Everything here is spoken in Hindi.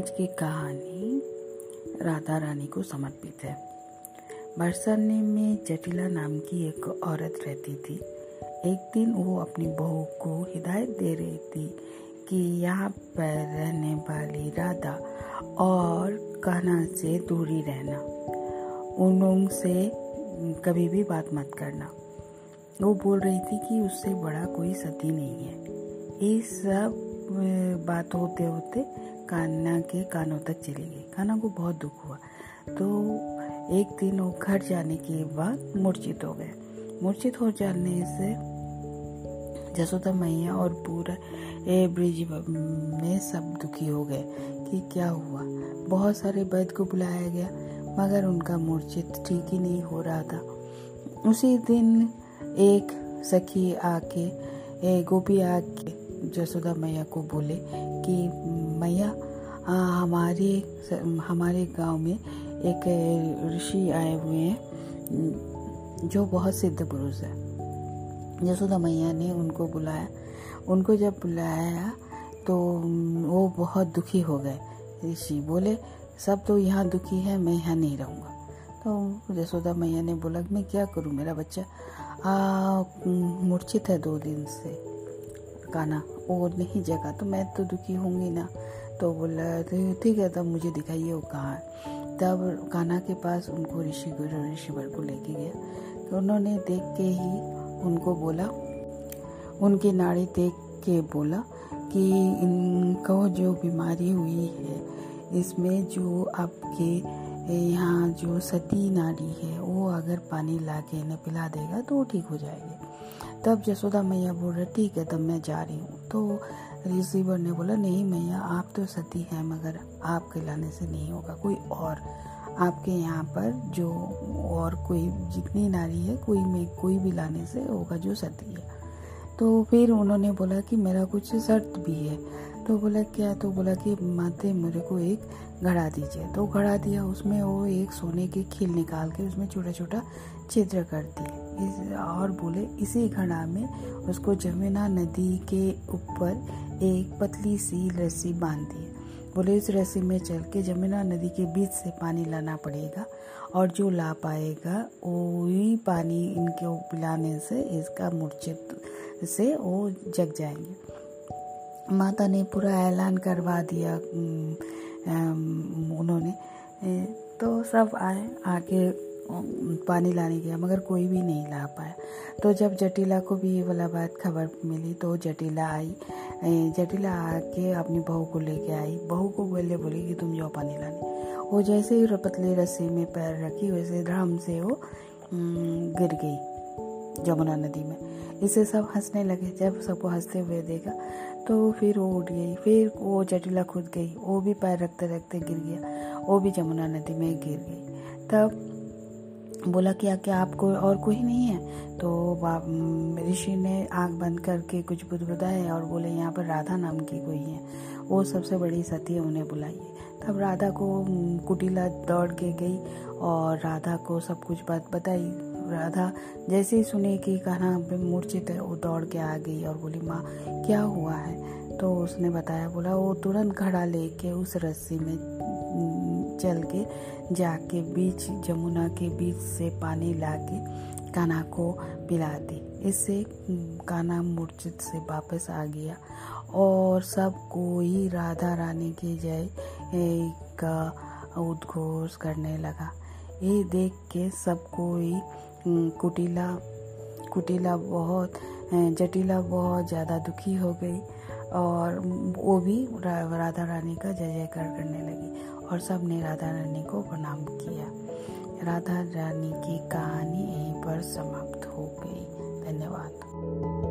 आज की कहानी राधा रानी को समर्पित है। बरसाने में जटिला नाम की एक औरत रहती थी। एक दिन वो अपनी बहू को हिदायत दे रही थी कि यहाँ पर रहने वाली राधा और कान्हा से दूर ही रहना, उन लोगों से कभी भी बात मत करना। वो बोल रही थी कि उससे बड़ा कोई सती नहीं है। ये सब बात होते होते कान्हा के कानों तक चली गई। कान्हा को बहुत दुख हुआ। तो एक दिन वो घर जाने के बाद मूर्छित हो गए। मूर्छित हो जाने से यशोदा मैया और पूरा ब्रिज में सब दुखी हो गए कि क्या हुआ। बहुत सारे वैद्य को बुलाया गया, मगर उनका मूर्छित ठीक ही नहीं हो रहा था। उसी दिन एक सखी आके गोपी आके यशोदा मैया को बोले कि मैया, हमारे गांव में एक ऋषि आए हुए हैं जो बहुत सिद्ध पुरुष है। यशोदा मैया ने उनको बुलाया। उनको जब बुलाया तो वो बहुत दुखी हो गए। ऋषि बोले, सब तो यहाँ दुखी है, मैं यहाँ नहीं रहूँगा। तो यशोदा मैया ने बोला, मैं क्या करूँ, मेरा बच्चा मूर्छित है 2 दिन से कान्हा, वो नहीं जगा तो मैं तो दुखी होंगी ना। तो बोला ठीक है, तब मुझे दिखाइए वो कहाँ। तब कान्हा के पास उनको ऋषि गुरु ऋषिवर को लेके गया। तो उन्होंने देख के ही उनको बोला, उनकी नाड़ी देख के बोला कि इनको जो बीमारी हुई है, इसमें जो आपके यहाँ जो सती नाड़ी है, वो अगर पानी ला के इन्हें पिला देगा तो ठीक हो जाएगी। तब यशोदा मैया बोल रही, ठीक है तब मैं जा रही हूँ। तो रिसीवर ने बोला, नहीं मैया, आप तो सती हैं, मगर आप खिलाने से नहीं होगा। कोई और आपके यहाँ पर जो और कोई जितनी नारी है, कोई में कोई भी लाने से होगा जो सती है। तो फिर उन्होंने बोला कि मेरा कुछ शर्त भी है। तो बोला क्या? तो बोला कि माते मेरे को एक घड़ा दीजिए। तो घड़ा दिया, उसमें वो एक सोने की खील निकाल के उसमें छोटा छोटा छिद्र कर दिए और बोले इसी घड़ा में उसको जमुना नदी के ऊपर एक पतली सी रस्सी बांध दी। बोले इस रस्सी में चल के जमुना नदी के बीच से पानी लाना पड़ेगा और जो ला पाएगा वही पानी इनके पिलाने से इसका मूर्छित से वो जग जाएंगे। माता ने पूरा ऐलान करवा दिया उन्होंने। तो सब आए, आके पानी लाने गया, मगर कोई भी नहीं ला पाया। तो जब जटिला को भी ये वाला बात खबर मिली तो जटिला आई। जटिला आके अपनी बहू को लेके आई। बहू को बोली कि तुम जाओ पानी लाने। वो जैसे ही पतली रस्सी में पैर रखी, वैसे धड़ाम से वो गिर गई जमुना नदी में। इससे सब हंसने लगे। जब सबको हंसते हुए देखा तो फिर वो उठ गई। फिर वो जटिला खुद गई, वो भी पैर रखते रखते गिर गया, वो भी जमुना नदी में गिर गई। तब बोला कि क्या आपको और कोई नहीं है? तो ऋषि ने आँख बंद करके कुछ बुदबुदाया और बोले यहाँ पर राधा नाम की कोई है, वो सबसे बड़ी सती है, उन्हें बुलाइए। तब राधा को कुटिला दौड़ के गई और राधा को सब कुछ बात बताई। राधा जैसे ही सुने कि कान्हा मूर्छित है, वो दौड़ के आ गई और बोली माँ क्या हुआ है? तो उसने बताया। बोला वो तुरंत घड़ा लेके उस रस्सी में चल के जाके बीच जमुना के बीच से पानी लाके कान्हा को पिला दी। इससे कान्हा मूर्छित से वापस आ गया और सब कोई राधा रानी की जय का उद्घोष करने लगा। ये देख के सब कोई जटिला बहुत ज़्यादा दुखी हो गई और वो भी राधा रानी का जय जयकार करने लगी और सब ने राधा रानी को प्रणाम किया। राधा रानी की कहानी यहीं पर समाप्त हो गई। धन्यवाद।